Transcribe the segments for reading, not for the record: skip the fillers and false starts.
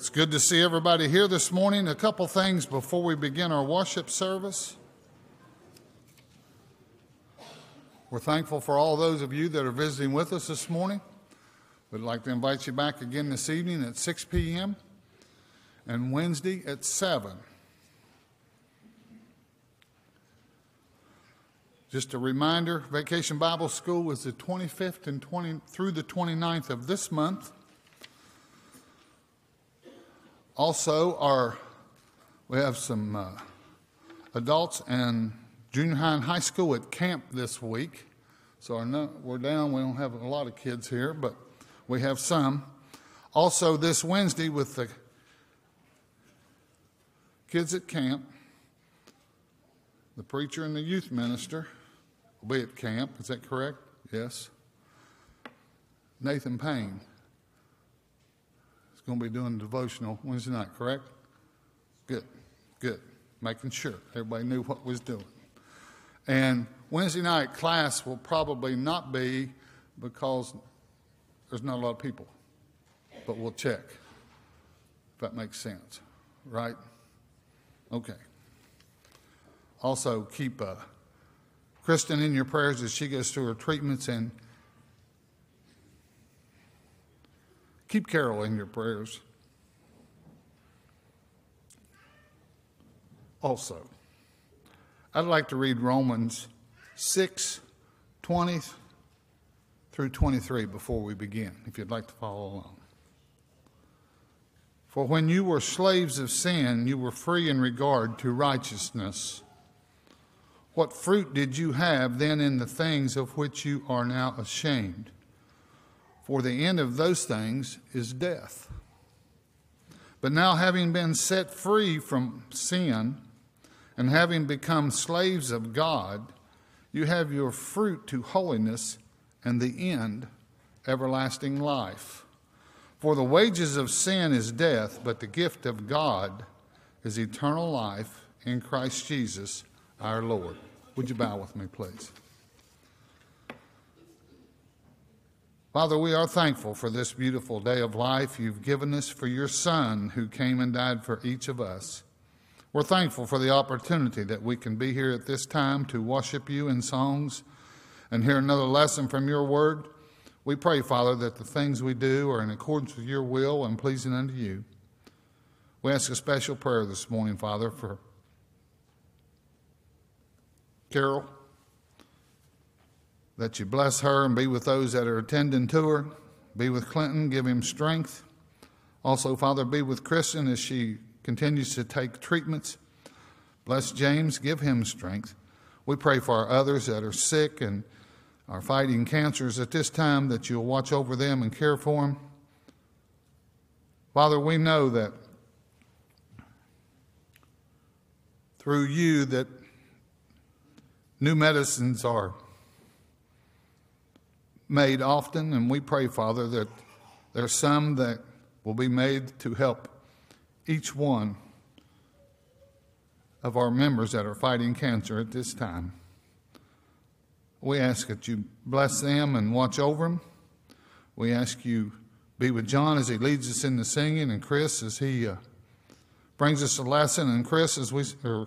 It's good to see everybody here this morning. A couple things before we begin our worship service. We're thankful for all those of you that are visiting with us this morning. We'd like to invite you back again this evening at 6 p.m. and Wednesday at 7. Just a reminder, Vacation Bible School is the 25th and through the 29th of this month. Also, we have some adults and junior high and high school at camp this week. So we're down. We don't have a lot of kids here, but we have some. Also, this Wednesday with the kids at camp, the preacher and the youth minister will be at camp. Is that correct? Yes. Nathan Payne is going to be doing a devotional Wednesday night, correct? Good, good. Making sure everybody knew what was doing. And Wednesday night class will probably not be because there's not a lot of people, but we'll check if that makes sense, right? Okay. Also, keep Kristen in your prayers as she goes through her treatments, and keep Carol in your prayers. Also, I'd like to read Romans 6:20 through 23 before we begin, if you'd like to follow along. For when you were slaves of sin, you were free in regard to righteousness. What fruit did you have then in the things of which you are now ashamed? For the end of those things is death. But now, having been set free from sin and having become slaves of God, you have your fruit to holiness and the end, everlasting life. For the wages of sin is death, but the gift of God is eternal life in Christ Jesus our Lord. Would you bow with me, please? Father, we are thankful for this beautiful day of life you've given us, for your Son who came and died for each of us. We're thankful for the opportunity that we can be here at this time to worship you in songs and hear another lesson from your word. We pray, Father, that the things we do are in accordance with your will and pleasing unto you. We ask a special prayer this morning, Father, for Carol, that you bless her and be with those that are attending to her. Be with Clinton, give him strength. Also, Father, be with Kristen as she continues to take treatments. Bless James, give him strength. We pray for our others that are sick and are fighting cancers at this time, that you'll watch over them and care for them. Father, we know that through you that new medicines are made often, and we pray, Father, that there's some that will be made to help each one of our members that are fighting cancer at this time. We ask that you bless them and watch over them. We ask you be with John as he leads us in the singing, and Chris as he brings us a lesson, and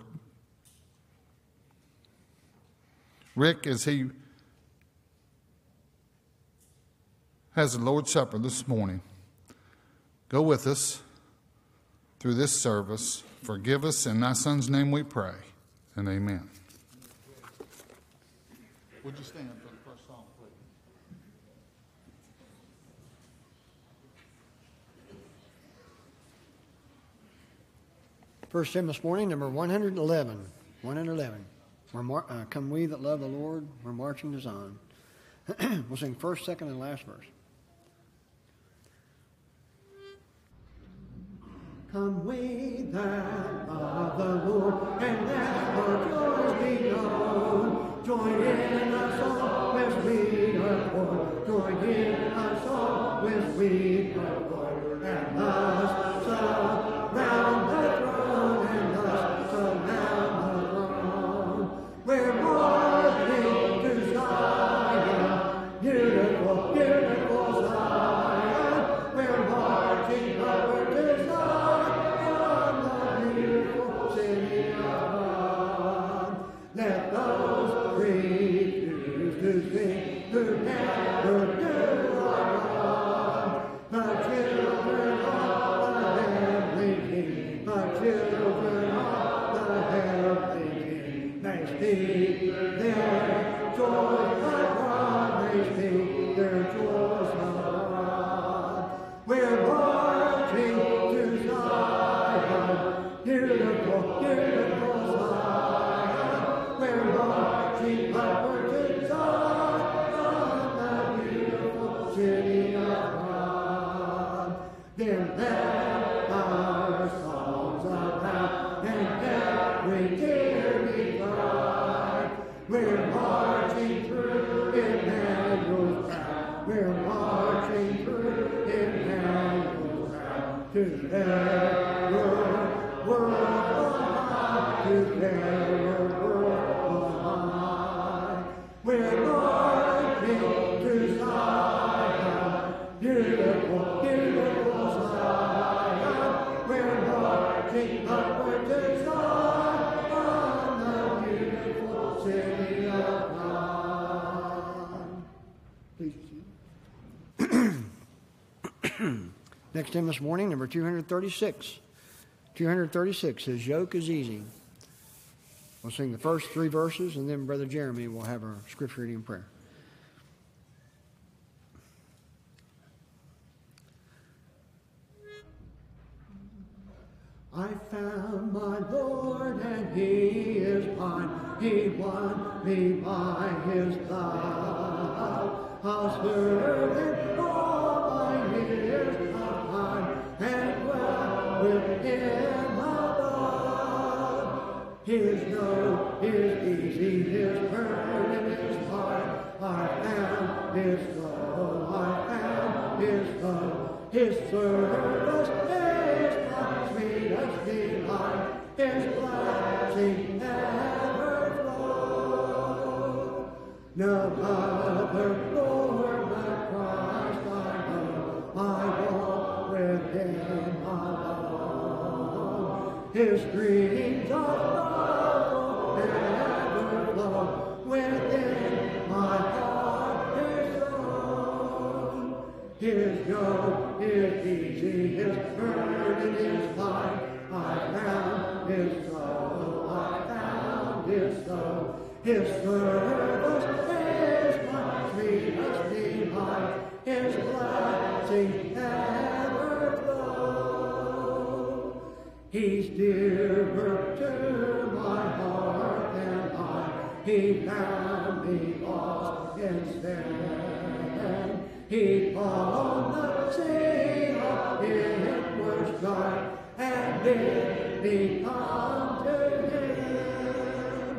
Rick as he has the Lord's Supper this morning. Go with us through this service. Forgive us. In thy Son's name we pray, and amen. Would you stand for the first song, please? First hymn this morning, number 111. 111. Come we that love the Lord, we're marching to Zion. We'll sing first, second, and last verse. Come we that love the Lord, and that our joys be known. Join in our song as we adore. Join in our song as we adore. And thus surround the throne, and thus surround the throne. We're marching to Zion, beautiful, beautiful Zion. We're marching over to Zion. Next hymn this morning, number 236. 236, His Yoke is Easy. We'll sing the first three verses, and then Brother Jeremy will have our scripture reading and prayer. I found my Lord, and He is mine. He won me by His love. I'll serve Him all my years of time, and dwell with Him above. His yoke is easy, His burden is light. I found His love, I found His love. His service is my sweetest delight. His blessing never flows. No other. His dreams of love will never flow within my heart, His own. His yoke is easy, His burden is light. I found His love, I found His love. His service is my sweetest delight. His blessing never flows. He's dearer to my heart than I. He found me lost in sin. He on the sea of inward strife and bid me come to Him.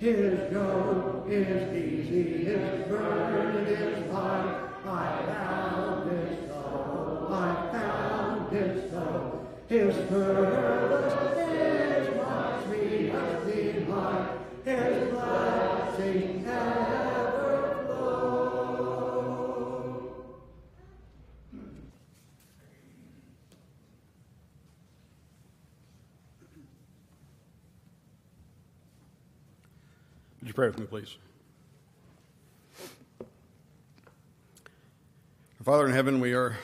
His yoke is easy, His burden is light. I found His love, I found His love. His service is my sweetest delight. His blessing never flows. Would you pray with me, please? Father in heaven, we are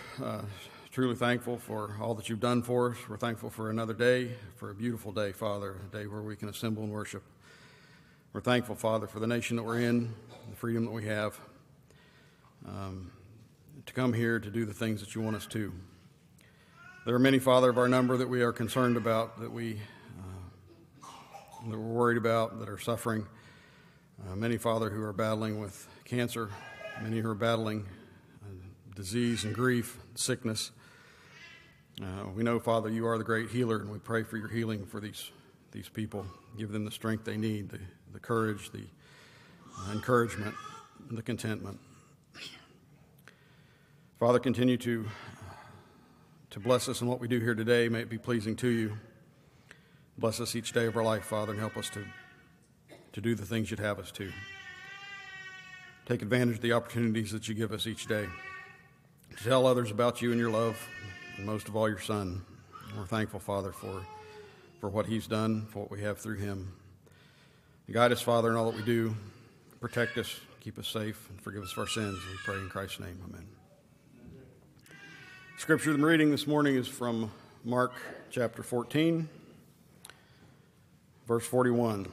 truly thankful for all that you've done for us. We're thankful for another day, for a beautiful day, Father, a day where we can assemble and worship. We're thankful, Father, for the nation that we're in, the freedom that we have, to come here to do the things that you want us to. There are many, Father, of our number that we are concerned about, that we're worried about, that are suffering. Many, Father, who are battling with cancer, many who are battling disease and grief, sickness. We know, Father, you are the great healer, and we pray for your healing for these people. Give them the strength they need, the courage, the encouragement, and the contentment. Father, continue to bless us in what we do here today. May it be pleasing to you. Bless us each day of our life, Father, and help us to do the things you'd have us to. Take advantage of the opportunities that you give us each day to tell others about you and your love, and most of all, your Son. We're thankful, Father, for what he's done, for what we have through him. Guide us, Father, in all that we do. Protect us, keep us safe, and forgive us for our sins. We pray in Christ's name. Amen. Scripture I'm reading this morning is from Mark chapter 14, verse 41.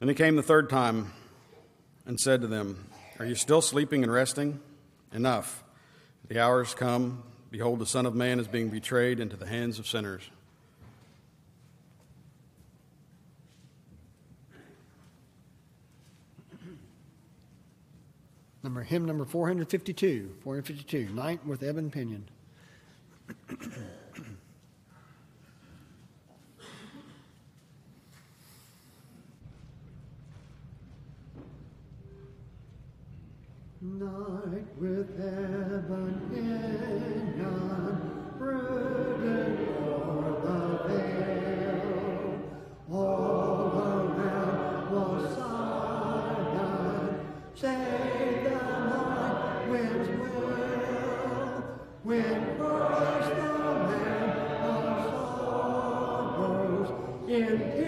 And he came the third time and said to them, "Are you still sleeping and resting? Enough. The hour has come. Behold, the Son of Man is being betrayed into the hands of sinners." Hymn number 452. 452. Night with Eben Pinion. Night. bright with heaven in unburdened o'er the veil. All around was silent, save the night wind's wail. When Christ the Lamb of sorrows in His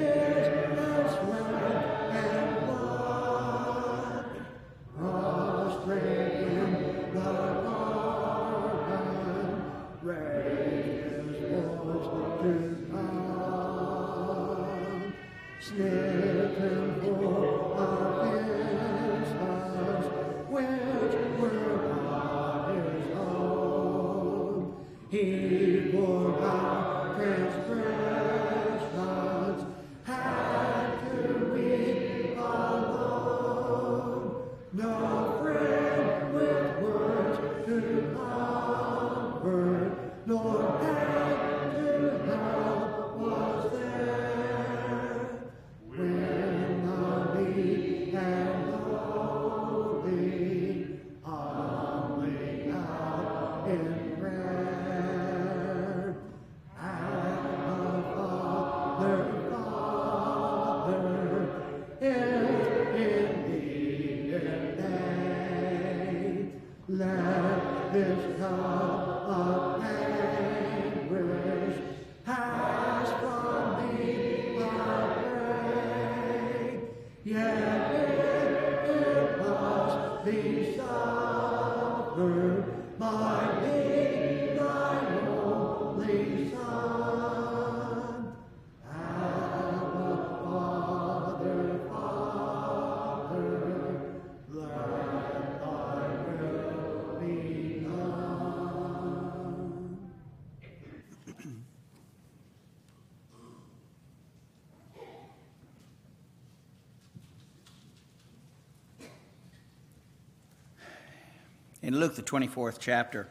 In Luke, the 24th chapter,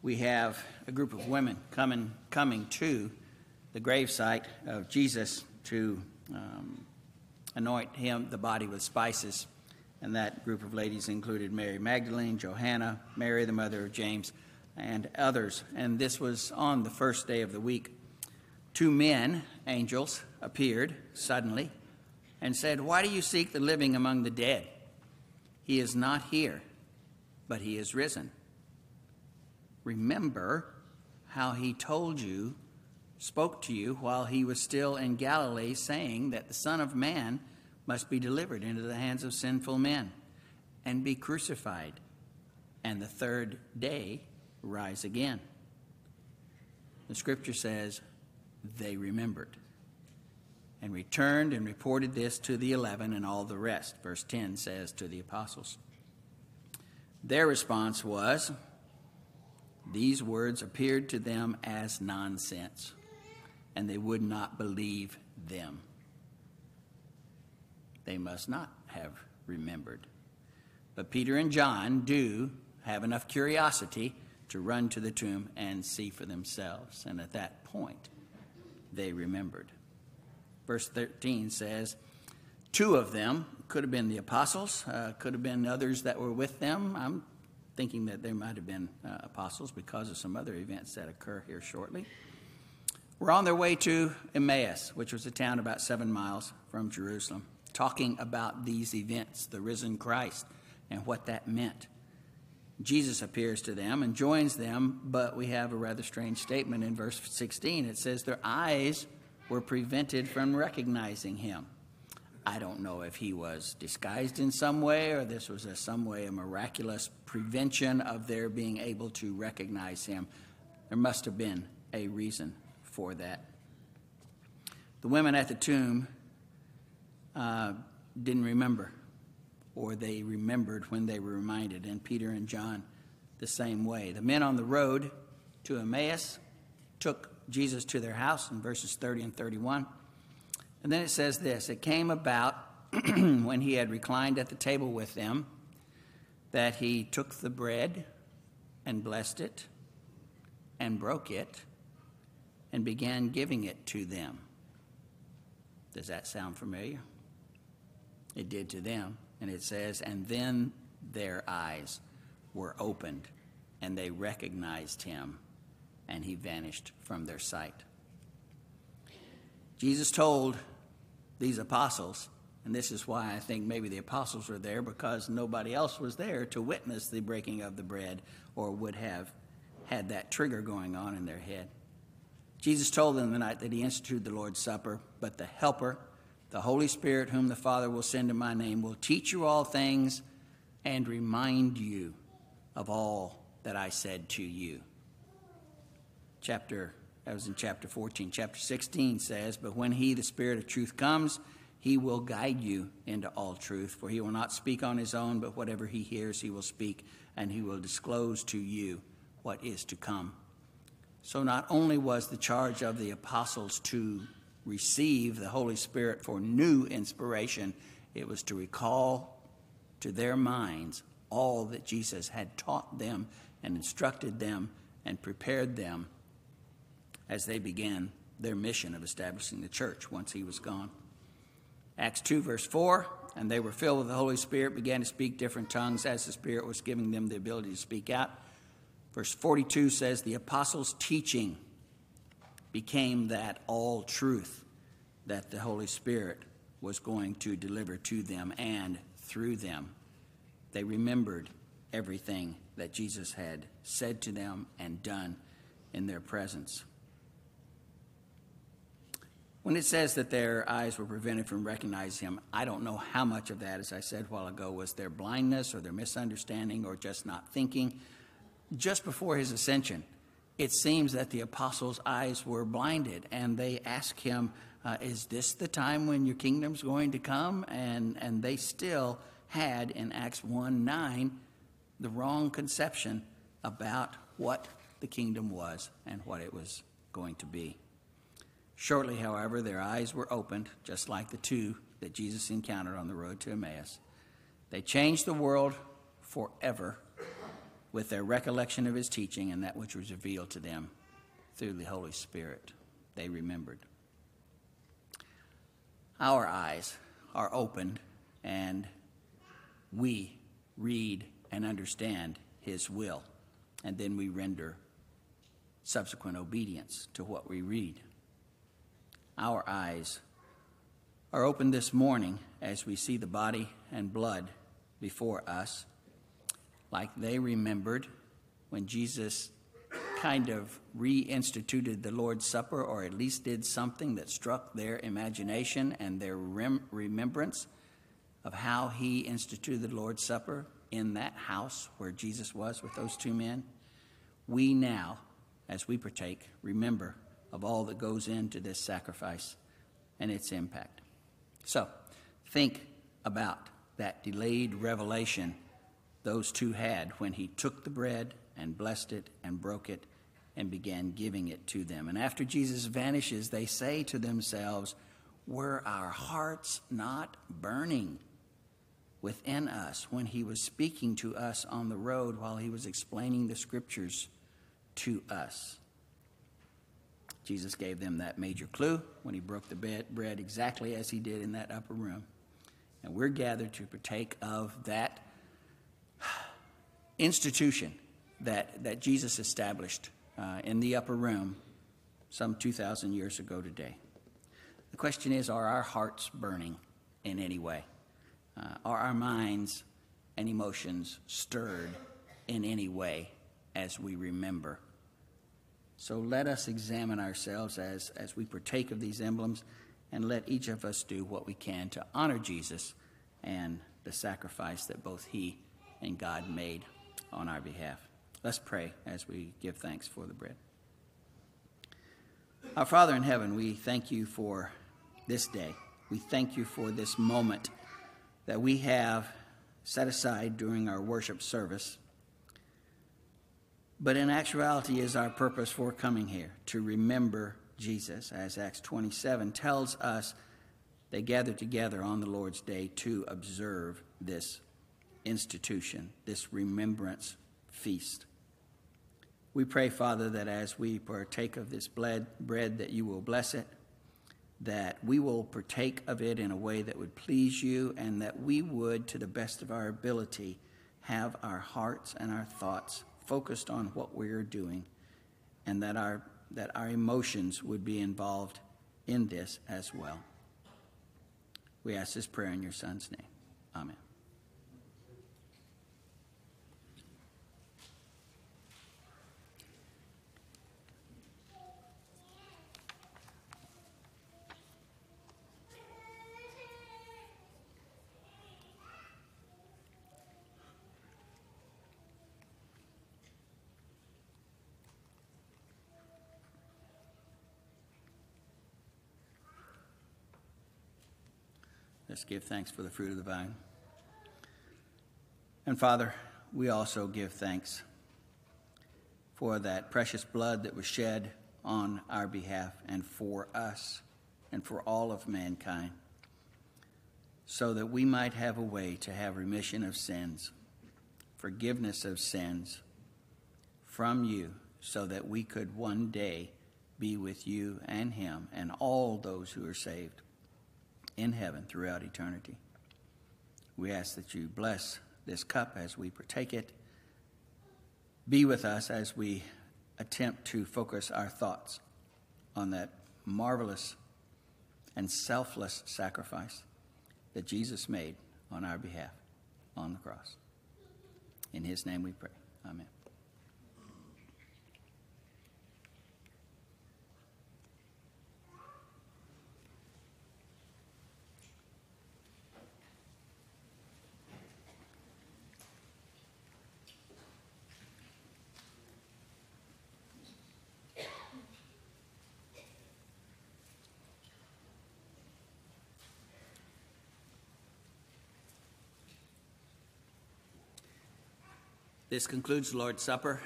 we have a group of women coming to the gravesite of Jesus to anoint him, the body, with spices. And that group of ladies included Mary Magdalene, Johanna, Mary, the mother of James, and others. And this was on the first day of the week. Two men, angels, appeared suddenly and said, "Why do you seek the living among the dead? He is not here, but he is risen. Remember how he told you, spoke to you while he was still in Galilee, saying that the Son of Man must be delivered into the hands of sinful men and be crucified, and the third day rise again." The scripture says they remembered and returned and reported this to the 11 and all the rest. Verse 10 says to the apostles. Their response was, these words appeared to them as nonsense, and they would not believe them. They must not have remembered. But Peter and John do have enough curiosity to run to the tomb and see for themselves. And at that point, they remembered. Verse 13 says, two of them, could have been the apostles, could have been others that were with them. I'm thinking that they might have been apostles because of some other events that occur here shortly. We're on their way to Emmaus, which was a town about 7 miles from Jerusalem, talking about these events, the risen Christ, and what that meant. Jesus appears to them and joins them, but we have a rather strange statement in verse 16. It says their eyes were prevented from recognizing him. I don't know if he was disguised in some way or this was in some way a miraculous prevention of their being able to recognize him. There must have been a reason for that. The women at the tomb didn't remember, or they remembered when they were reminded, and Peter and John the same way. The men on the road to Emmaus took Jesus to their house in verses 30 and 31. And then it says this, it came about when he had reclined at the table with them that he took the bread and blessed it and broke it and began giving it to them. Does that sound familiar? It did to them. And it says, and then their eyes were opened, and they recognized him, and he vanished from their sight. Jesus told these apostles, and this is why I think maybe the apostles were there, because nobody else was there to witness the breaking of the bread or would have had that trigger going on in their head. Jesus told them the night that he instituted the Lord's Supper, but the Helper, the Holy Spirit, whom the Father will send in my name, will teach you all things and remind you of all that I said to you. That was in chapter 14. Chapter 16 says, but when he, the Spirit of truth, comes, he will guide you into all truth, for he will not speak on his own, but whatever he hears, he will speak, and he will disclose to you what is to come. So not only was the charge of the apostles to receive the Holy Spirit for new inspiration, it was to recall to their minds all that Jesus had taught them and instructed them and prepared them as they began their mission of establishing the church once he was gone. Acts 2, verse 4, and they were filled with the Holy Spirit, began to speak different tongues as the Spirit was giving them the ability to speak out. Verse 42 says, the apostles' teaching became that all truth that the Holy Spirit was going to deliver to them and through them. They remembered everything that Jesus had said to them and done in their presence. When it says that their eyes were prevented from recognizing him, I don't know how much of that, as I said a while ago, was their blindness or their misunderstanding or just not thinking. Just before his ascension, it seems that the apostles' eyes were blinded, and they ask him, is this the time when your kingdom's going to come? And they still had, in Acts 1:9, the wrong conception about what the kingdom was and what it was going to be. Shortly, however, their eyes were opened, just like the two that Jesus encountered on the road to Emmaus. They changed the world forever with their recollection of his teaching and that which was revealed to them through the Holy Spirit. They remembered. Our eyes are opened, and we read and understand his will, and then we render subsequent obedience to what we read. Our eyes are open this morning as we see the body and blood before us, like they remembered when Jesus kind of reinstituted the Lord's Supper, or at least did something that struck their imagination and their remembrance of how he instituted the Lord's Supper in that house where Jesus was with those two men. We now, as we partake, remember of all that goes into this sacrifice and its impact. So, think about that delayed revelation those two had when he took the bread and blessed it and broke it and began giving it to them. And after Jesus vanishes, they say to themselves, were our hearts not burning within us when he was speaking to us on the road while he was explaining the scriptures to us? Jesus gave them that major clue when he broke the bread exactly as he did in that upper room. And we're gathered to partake of that institution that Jesus established in the upper room some 2,000 years ago today. The question is, are our hearts burning in any way? Are our minds and emotions stirred in any way as we remember? So let us examine ourselves as we partake of these emblems, and let each of us do what we can to honor Jesus and the sacrifice that both he and God made on our behalf. Let's pray as we give thanks for the bread. Our Father in heaven, we thank you for this day. We thank you for this moment that we have set aside during our worship service, but in actuality is our purpose for coming here, to remember Jesus. As Acts 27 tells us, they gathered together on the Lord's Day to observe this institution, this remembrance feast. We pray, Father, that as we partake of this bread, that you will bless it, that we will partake of it in a way that would please you, and that we would, to the best of our ability, have our hearts and our thoughts focused on what we are doing, and that our emotions would be involved in this as well. We ask this prayer in your Son's name. Amen. Let's give thanks for the fruit of the vine. And Father, we also give thanks for that precious blood that was shed on our behalf and for us and for all of mankind, so that we might have a way to have remission of sins, forgiveness of sins from you, so that we could one day be with you and him and all those who are saved in heaven throughout eternity. We ask that you bless this cup as we partake it. Be with us as we attempt to focus our thoughts on that marvelous and selfless sacrifice that Jesus made on our behalf on the cross. In his name we pray. Amen. This concludes the Lord's Supper,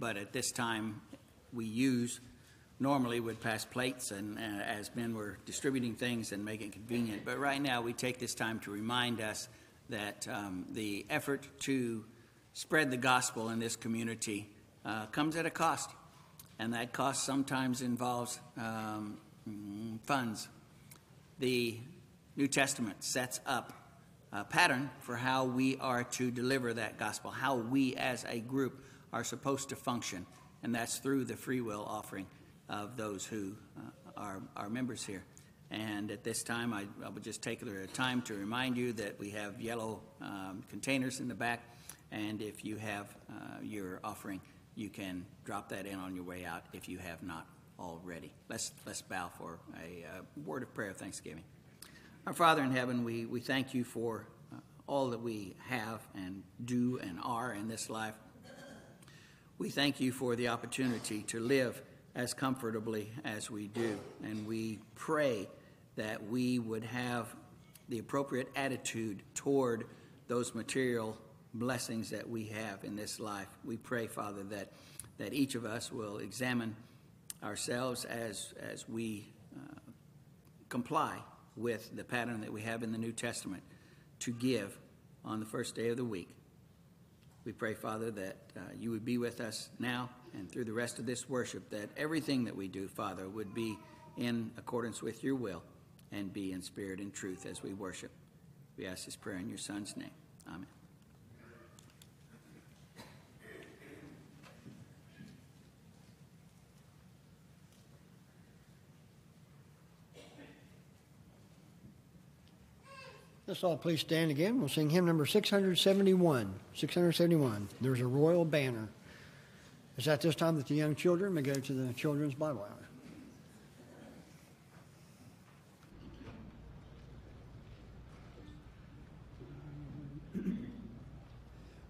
but at this time normally would pass plates and as men were distributing things and make it convenient. But right now we take this time to remind us that the effort to spread the gospel in this community comes at a cost. And that cost sometimes involves funds. The New Testament sets up a pattern for how we are to deliver that gospel, how we as a group are supposed to function, and that's through the free will offering of those who are members here. And at this time, I would just take a time to remind you that we have yellow containers in the back, and if you have your offering, you can drop that in on your way out if you have not already. Let's bow for a word of prayer of thanksgiving. Our Father in heaven, we thank you for all that we have and do and are in this life. We thank you for the opportunity to live as comfortably as we do. And we pray that we would have the appropriate attitude toward those material blessings that we have in this life. We pray, Father, that each of us will examine ourselves as we comply with the pattern that we have in the New Testament to give on the first day of the week. We pray, Father, that you would be with us now and through the rest of this worship, that everything that we do, Father, would be in accordance with your will and be in spirit and truth as we worship. We ask this prayer in your Son's name. Amen. Let's all please stand again. We'll sing hymn number 671. 671. There's a royal banner. It's at this time that the young children may go to the children's Bible hour.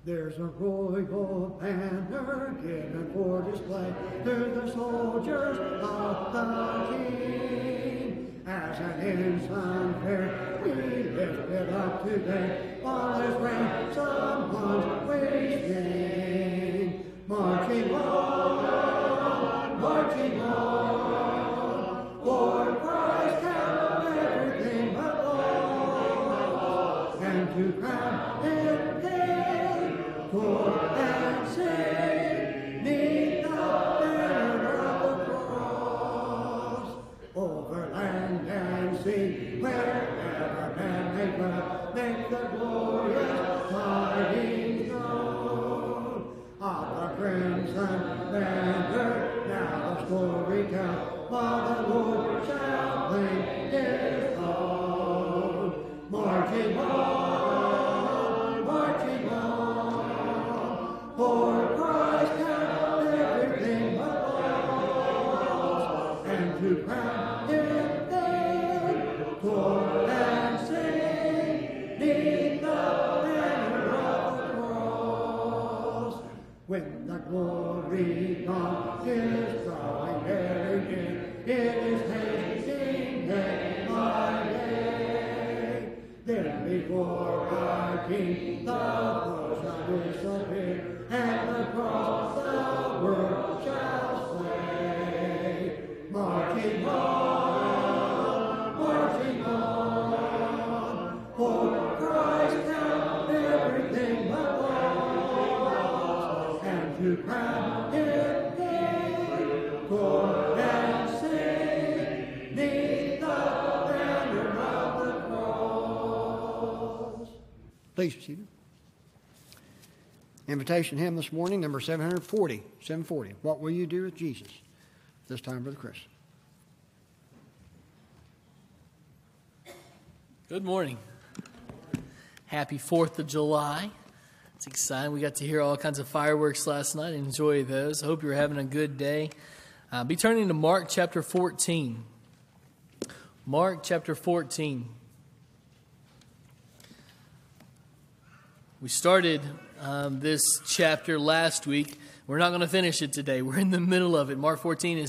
There's a royal banner given for display to the soldiers of the King. As an ensign fair, we lift it up today, while his ransomed praise ring. Marching on, marching on, Lord Christ, have everything but all, and to crown in pain, for and save, neath the banner of the cross, over land and sea, where Amen. and well make the glorious tidings known. Our friends and banner, now the story tell, while the Lord shall make his own. Marching on, marching on, for Christ hath everything but loss, and to crown him there, for and sing, neath the banner of the cross. When the glory God is drawing very near, it is tasting day by day. Then before our King the voice shall disappear, and across the world shall sway. Marching on, marching on, for Christ hath everything but lost, and to crown it there for. Please be seated. Invitation hymn this morning, number 740. 740. What will you do with Jesus? This time, Brother Chris. Good morning. Happy 4th of July. It's exciting. We got to hear all kinds of fireworks last night. Enjoy those. I hope you're having a good day. I'll be turning to Mark chapter 14. Mark chapter 14. We started this chapter last week. We're not going to finish it today. We're in the middle of it. Mark 14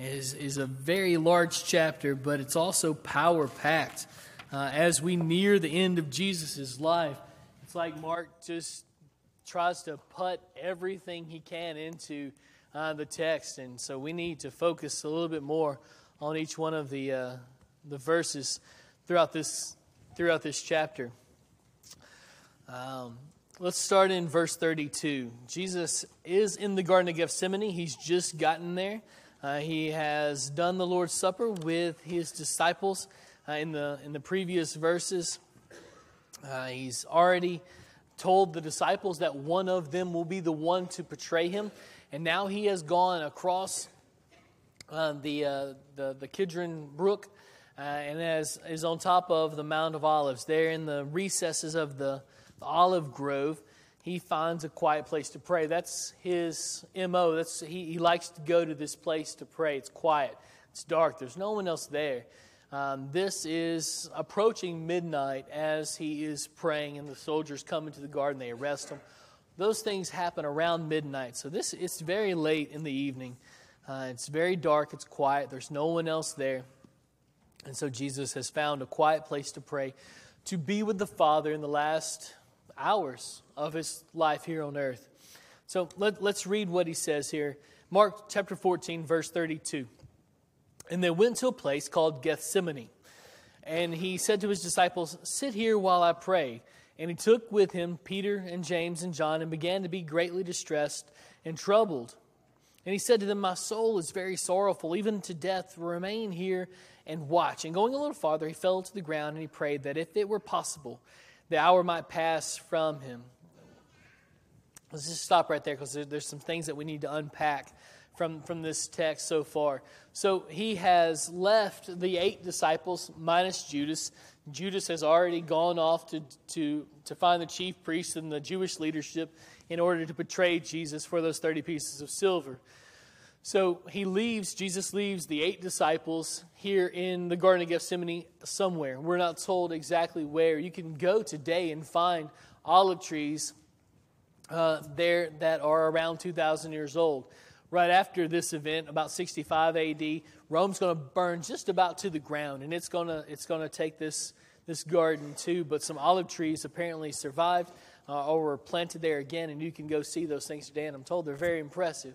is a very large chapter, but it's also power-packed. As we near the end of Jesus' life, it's like Mark just tries to put everything he can into the text. And so we need to focus a little bit more on each one of the verses throughout this chapter. Let's start in verse 32. Jesus is in the Garden of Gethsemane. He's just gotten there. He has done the Lord's Supper with his disciples in the previous verses. He's already told the disciples that one of them will be the one to betray him. And now he has gone across the Kidron Brook and is on top of the Mount of Olives. There in the recesses of the olive grove, he finds a quiet place to pray. That's his MO. He likes to go to this place to pray. It's quiet. It's dark. There's no one else there. This is approaching midnight as he is praying, and the soldiers come into the garden. They arrest him. Those things happen around midnight. So it's very late in the evening. It's very dark. It's quiet. There's no one else there. And so Jesus has found a quiet place to pray, to be with the Father in the last hours of his life here on earth. So let's read what he says here. Mark chapter 14, verse 32. And they went to a place called Gethsemane. And he said to his disciples, "Sit here while I pray." And he took with him Peter and James and John and began to be greatly distressed and troubled. And he said to them, "My soul is very sorrowful, even to death. Remain here and watch." And going a little farther, he fell to the ground and he prayed that if it were possible, the hour might pass from him. Let's just stop right there because there's some things that we need to unpack from this text so far. So he has left the 8 disciples minus Judas. Judas has already gone off to find the chief priests and the Jewish leadership in order to betray Jesus for those 30 pieces of silver. So Jesus leaves the 8 disciples here in the Garden of Gethsemane somewhere. We're not told exactly where. You can go today and find olive trees there that are around 2,000 years old. Right after this event, about 65 AD, Rome's going to burn just about to the ground, and it's going to take this garden too. But some olive trees apparently survived or were planted there again, and you can go see those things today. And I'm told they're very impressive.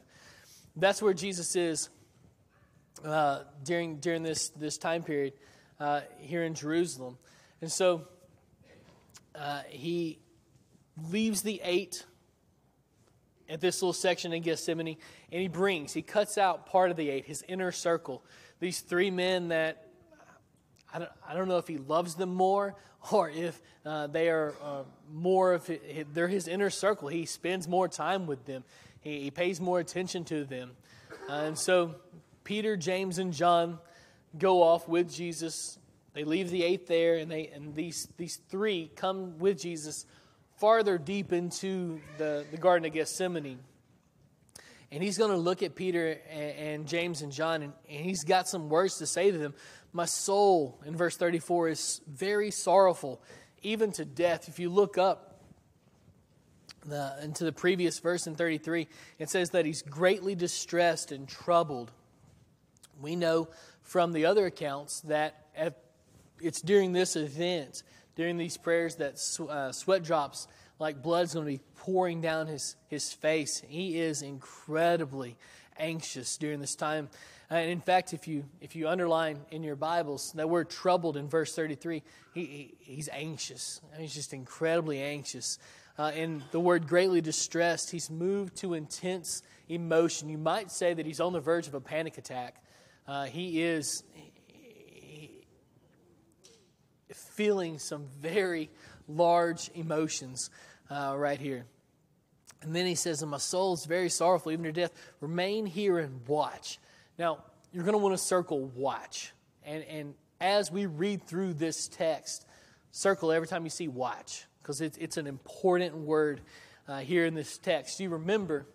That's where Jesus is during this time period here in Jerusalem, and so he leaves the 8. At this little section in Gethsemane, and he cuts out part of the 8, his inner circle. These 3 men that I don't know if he loves them more or if they are more of his, they're his inner circle. He spends more time with them. He pays more attention to them. And so Peter, James, and John go off with Jesus. They leave the eight there, and these three come with Jesus farther deep into the Garden of Gethsemane. And he's going to look at Peter and James and John, and he's got some words to say to them. My soul, in verse 34, is very sorrowful, even to death. If you look up into the previous verse in 33, it says that he's greatly distressed and troubled. We know from the other accounts that it's during this event, during these prayers, that sweat drops like blood's going to be pouring down his face. He is incredibly anxious during this time. And in fact, if you underline in your Bibles that word troubled in verse 33, he's anxious. I mean, he's just incredibly anxious. And the word greatly distressed, he's moved to intense emotion. You might say that he's on the verge of a panic attack. He is feeling some very large emotions right here. And then he says, and my soul is very sorrowful, even to death. Remain here and watch. Now, you're going to want to circle watch. And as we read through this text, circle every time you see watch, because it's an important word here in this text. You remember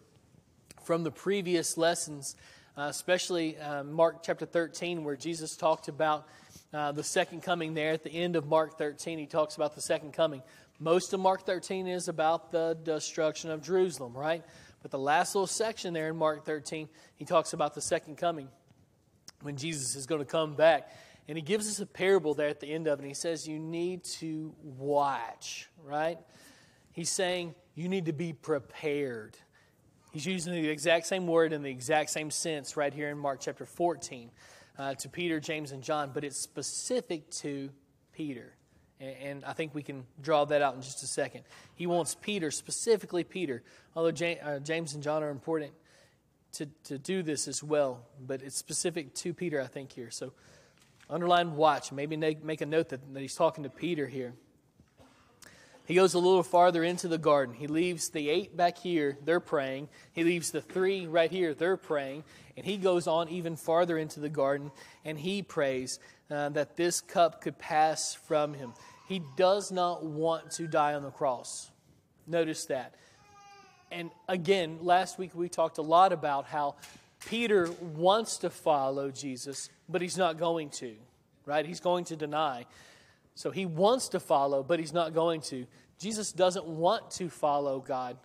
from the previous lessons, especially Mark chapter 13, where Jesus talked about the second coming there. At the end of Mark 13, he talks about the second coming. Most of Mark 13 is about the destruction of Jerusalem, right? But the last little section there in Mark 13, he talks about the second coming, when Jesus is going to come back. And he gives us a parable there at the end of it. And he says, you need to watch, right? He's saying you need to be prepared. He's using the exact same word in the exact same sense right here in Mark chapter 14. To Peter, James, and John, but it's specific to Peter. And I think we can draw that out in just a second. He wants Peter, specifically Peter, although James and John are important to do this as well, but it's specific to Peter, I think, here. So underline watch. Maybe make a note that he's talking to Peter here. He goes a little farther into the garden. He leaves the eight back here. They're praying. He leaves the three right here. They're praying. And he goes on even farther into the garden. And he prays that this cup could pass from him. He does not want to die on the cross. Notice that. And again, last week we talked a lot about how Peter wants to follow Jesus, but he's not going to. Right? He's going to deny. So he wants to follow, but he's not going to. Jesus doesn't want to follow God,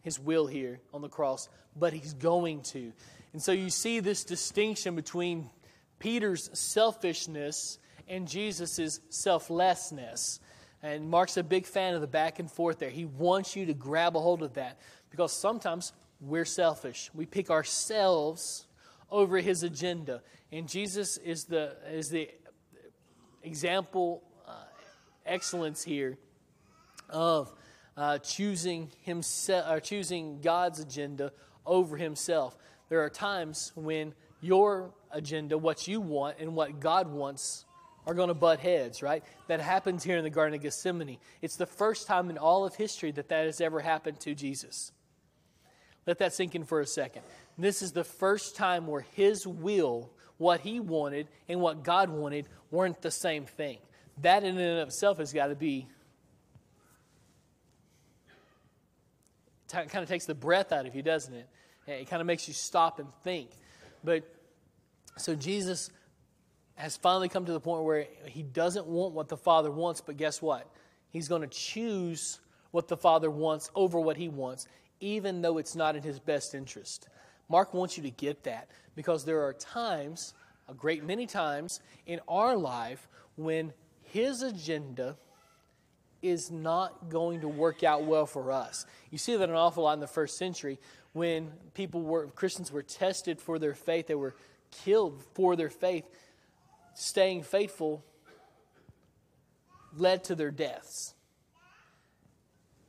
his will here on the cross, but he's going to. And so you see this distinction between Peter's selfishness and Jesus' selflessness. And Mark's a big fan of the back and forth there. He wants you to grab a hold of that, because sometimes we're selfish. We pick ourselves over his agenda. And Jesus is the example excellence here of choosing himself, or choosing God's agenda over himself. There are times when your agenda, what you want, and what God wants are going to butt heads, right? That happens here in the Garden of Gethsemane. It's the first time in all of history that has ever happened to Jesus. Let that sink in for a second. This is the first time where his will, what he wanted, and what God wanted weren't the same thing. That in and of itself has got to be, kind of takes the breath out of you, doesn't it? It kind of makes you stop and think. But so Jesus has finally come to the point where he doesn't want what the Father wants, but guess what? He's going to choose what the Father wants over what he wants, even though it's not in his best interest. Mark wants you to get that, because there are times, a great many times, in our life when his agenda is not going to work out well for us. You see that an awful lot in the first century when Christians were tested for their faith. They were killed for their faith. Staying faithful led to their deaths.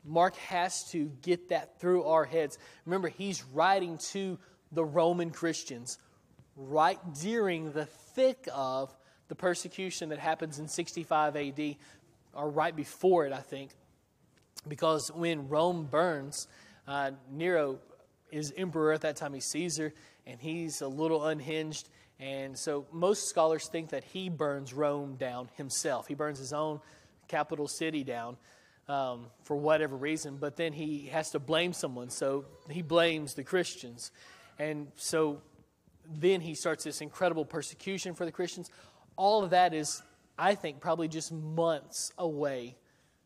Mark has to get that through our heads. Remember, he's writing to the Roman Christians right during the thick of the persecution that happens in 65 AD, or right before it, I think, because when Rome burns, Nero is emperor at that time. He's Caesar, and he's a little unhinged. And so most scholars think that he burns Rome down himself. He burns his own capital city down for whatever reason. But then he has to blame someone. So he blames the Christians. And so then he starts this incredible persecution for the Christians. All of that is, I think, probably just months away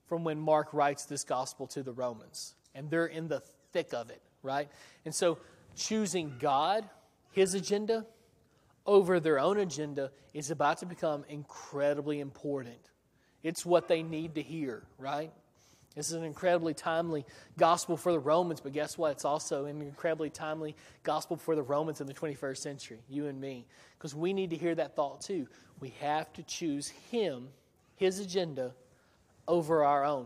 from when Mark writes this gospel to the Romans. And they're in the thick of it, right? And so choosing God, his agenda, over their own agenda is about to become incredibly important. It's what they need to hear, right? This is an incredibly timely gospel for the Romans, but guess what? It's also an incredibly timely gospel for the Romans in the 21st century, you and me, because we need to hear that thought too. We have to choose him, his agenda, over our own,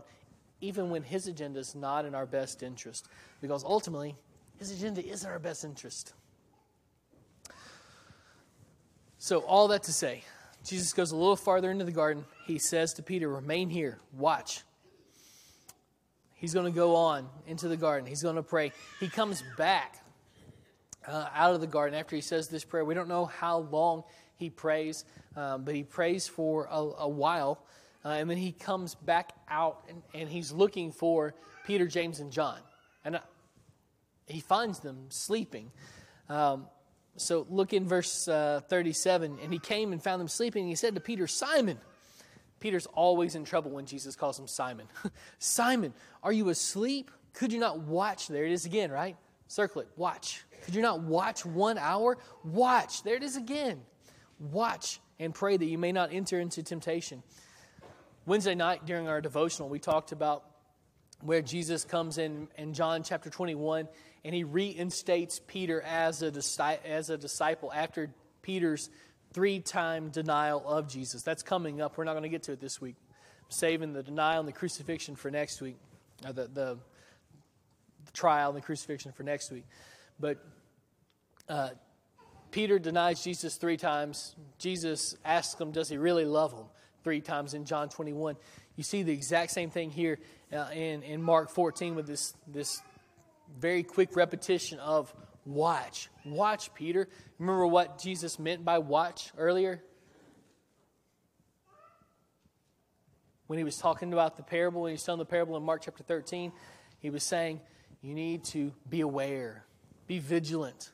even when his agenda is not in our best interest, because ultimately, his agenda is in our best interest. So all that to say, Jesus goes a little farther into the garden. He says to Peter, remain here, watch. He's going to go on into the garden. He's going to pray. He comes back out of the garden after he says this prayer. We don't know how long he prays, but he prays for a while. And then he comes back out, and he's looking for Peter, James, and John. And he finds them sleeping. So look in verse 37. And he came and found them sleeping. And he said to Peter, Simon. Peter's always in trouble when Jesus calls him Simon. Simon, are you asleep? Could you not watch? There it is again, right? Circle it. Watch. Could you not watch 1 hour? Watch. There it is again. Watch and pray that you may not enter into temptation. Wednesday night during our devotional, we talked about where Jesus comes in John chapter 21, and he reinstates Peter as a disciple after Peter's three-time denial of Jesus. That's coming up. We're not going to get to it this week. I'm saving the denial and the crucifixion for next week, or the trial and the crucifixion for next week. But Peter denies Jesus three times. Jesus asks him, does he really love him? Three times in John 21. You see the exact same thing here in Mark 14 with this very quick repetition of watch. Watch, Peter. Remember what Jesus meant by watch earlier? When he was talking about the parable, when he was telling the parable in Mark chapter 13, he was saying, you need to be aware, be vigilant.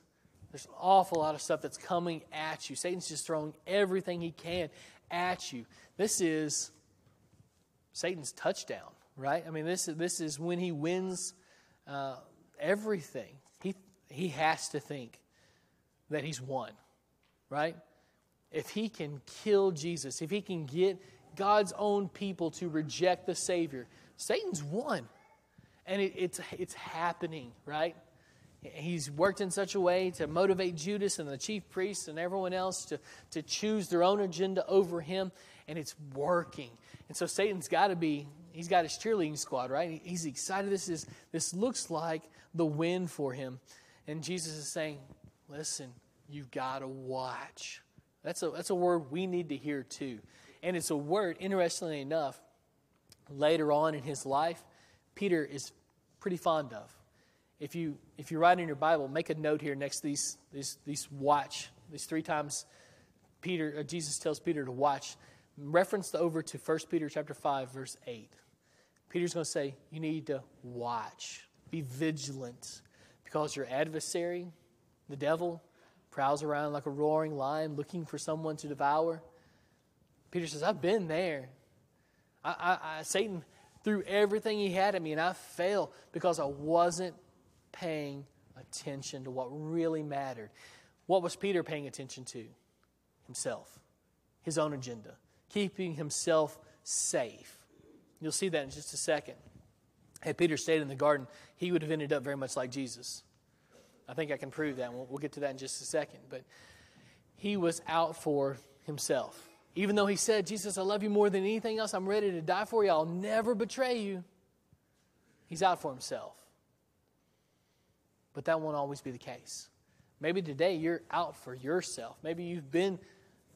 There's an awful lot of stuff that's coming at you. Satan's just throwing everything he can at you. This is Satan's touchdown, right? I mean, this is when he wins everything. He has to think that he's won, right? If he can kill Jesus, if he can get God's own people to reject the Savior, Satan's won. And it's happening, right? He's worked in such a way to motivate Judas and the chief priests and everyone else to choose their own agenda over him, and it's working. And so Satan's got to be, he's got his cheerleading squad, right? He's excited. This looks like the win for him. And Jesus is saying, listen, you've got to watch. That's a word we need to hear too. And it's a word, interestingly enough, later on in his life, Peter is pretty fond of. If you write in your Bible, make a note here next to these watch, these three times Jesus tells Peter to watch. Reference over to 1 Peter chapter 5, verse 8. Peter's going to say, you need to watch. Be vigilant. Because your adversary, the devil, prowls around like a roaring lion looking for someone to devour. Peter says, I've been there. Satan threw everything he had at me, and I fell because I wasn't paying attention to what really mattered. What was Peter paying attention to? Himself. His own agenda. Keeping himself safe. You'll see that in just a second. Had Peter stayed in the garden, he would have ended up very much like Jesus. I think I can prove that, and we'll get to that in just a second. But he was out for himself. Even though he said, Jesus, I love you more than anything else. I'm ready to die for you. I'll never betray you. He's out for himself. But that won't always be the case. Maybe today you're out for yourself. Maybe you've been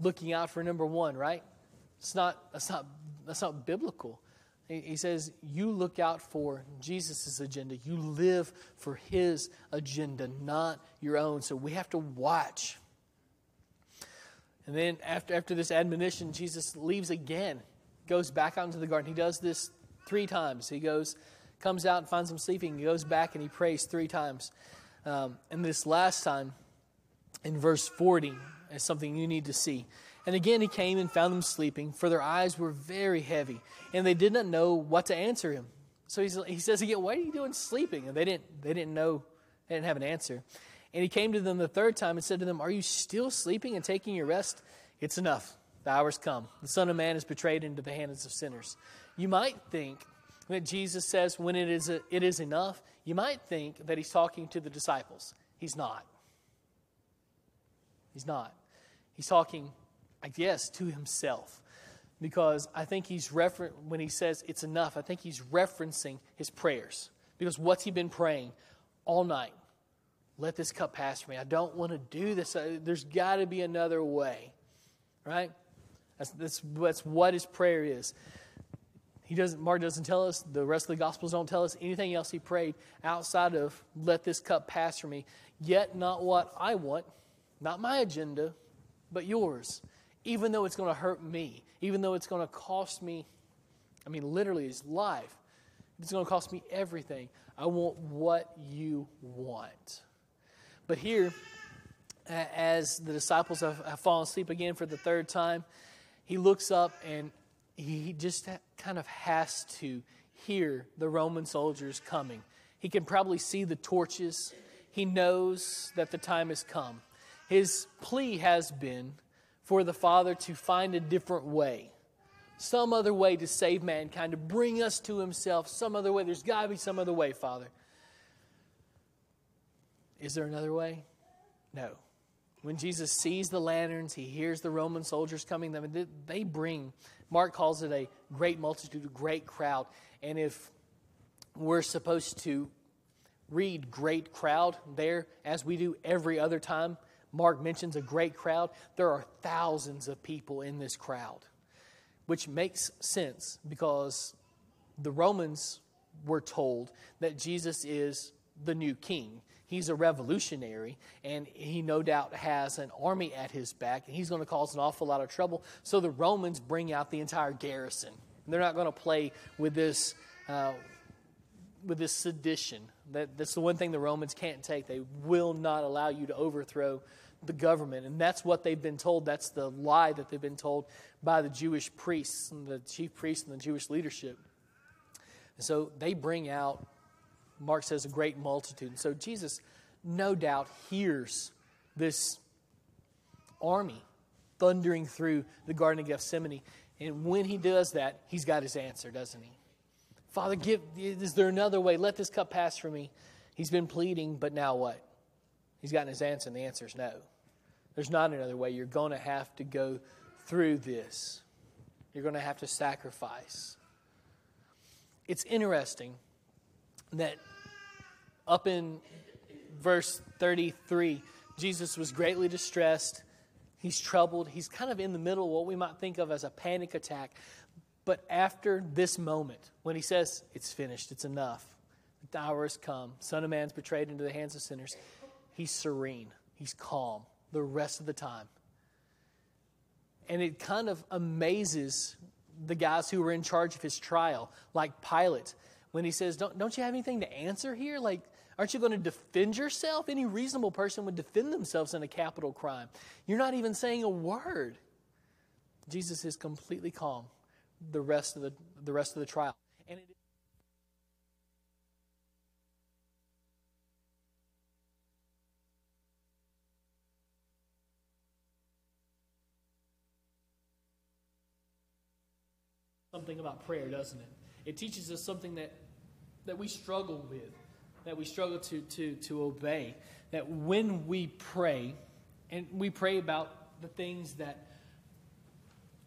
looking out for number one, right? That's not biblical. He says, you look out for Jesus' agenda. You live for his agenda, not your own. So we have to watch. And then after this admonition, Jesus leaves again, goes back out into the garden. He does this 3 times. He comes out and finds him sleeping. He goes back and he prays 3 times. And this last time, in verse 40, is something you need to see. And again he came and found them sleeping, for their eyes were very heavy, and they did not know what to answer him. So he says again, "What are you doing sleeping?" And they didn't have an answer. And he came to them the 3rd time and said to them, "Are you still sleeping and taking your rest? It's enough. The hour's come. The Son of Man is betrayed into the hands of sinners." You might think that Jesus says, "When it is enough." You might think that he's talking to the disciples. He's not. He's not. He's talking, I guess, to himself, because I think he's when he says it's enough, I think he's referencing his prayers, because what's he been praying all night? Let this cup pass from me. I don't want to do this. There's got to be another way, right? That's what his prayer is. Mark doesn't tell us, the rest of the Gospels don't tell us anything else he prayed outside of let this cup pass from me, yet not what I want, not my agenda, but yours. Even though it's going to hurt me, even though it's going to cost me, I mean, literally his life, it's going to cost me everything. I want what you want. But here, as the disciples have fallen asleep again for the 3rd time, he looks up and he just kind of has to hear the Roman soldiers coming. He can probably see the torches. He knows that the time has come. His plea has been for the Father to find a different way, some other way to save mankind, to bring us to himself, some other way. There's got to be some other way, Father. Is there another way? No. When Jesus sees the lanterns, he hears the Roman soldiers coming. I mean, they bring, Mark calls it a great multitude, a great crowd. And if we're supposed to read great crowd there, as we do every other time Mark mentions a great crowd, there are thousands of people in this crowd, which makes sense because the Romans were told that Jesus is the new king. He's a revolutionary, and he no doubt has an army at his back, and he's going to cause an awful lot of trouble. So the Romans bring out the entire garrison. They're not going to play with this sedition. That's the one thing the Romans can't take. They will not allow you to overthrow the government. And that's what they've been told. That's the lie that they've been told by the Jewish priests and the chief priests and the Jewish leadership. And so they bring out, Mark says, a great multitude. And so Jesus no doubt hears this army thundering through the Garden of Gethsemane. And when he does that, he's got his answer, doesn't he? Father, is there another way? Let this cup pass from me. He's been pleading, but now what? He's gotten his answer, and the answer is no. There's not another way. You're going to have to go through this. You're going to have to sacrifice. It's interesting that up in verse 33, Jesus was greatly distressed. He's troubled. He's kind of in the middle of what we might think of as a panic attack. But after this moment, when he says, it's finished, it's enough, the hour has come, Son of Man's betrayed into the hands of sinners, he's serene, he's calm the rest of the time. And it kind of amazes the guys who were in charge of his trial, like Pilate, when he says, don't you have anything to answer here? Like, aren't you going to defend yourself? Any reasonable person would defend themselves in a capital crime. You're not even saying a word. Jesus is completely calm the rest of the trial. And something about prayer, doesn't it? It teaches us something that we struggle with, that we struggle to obey, that when we pray, and we pray about the things that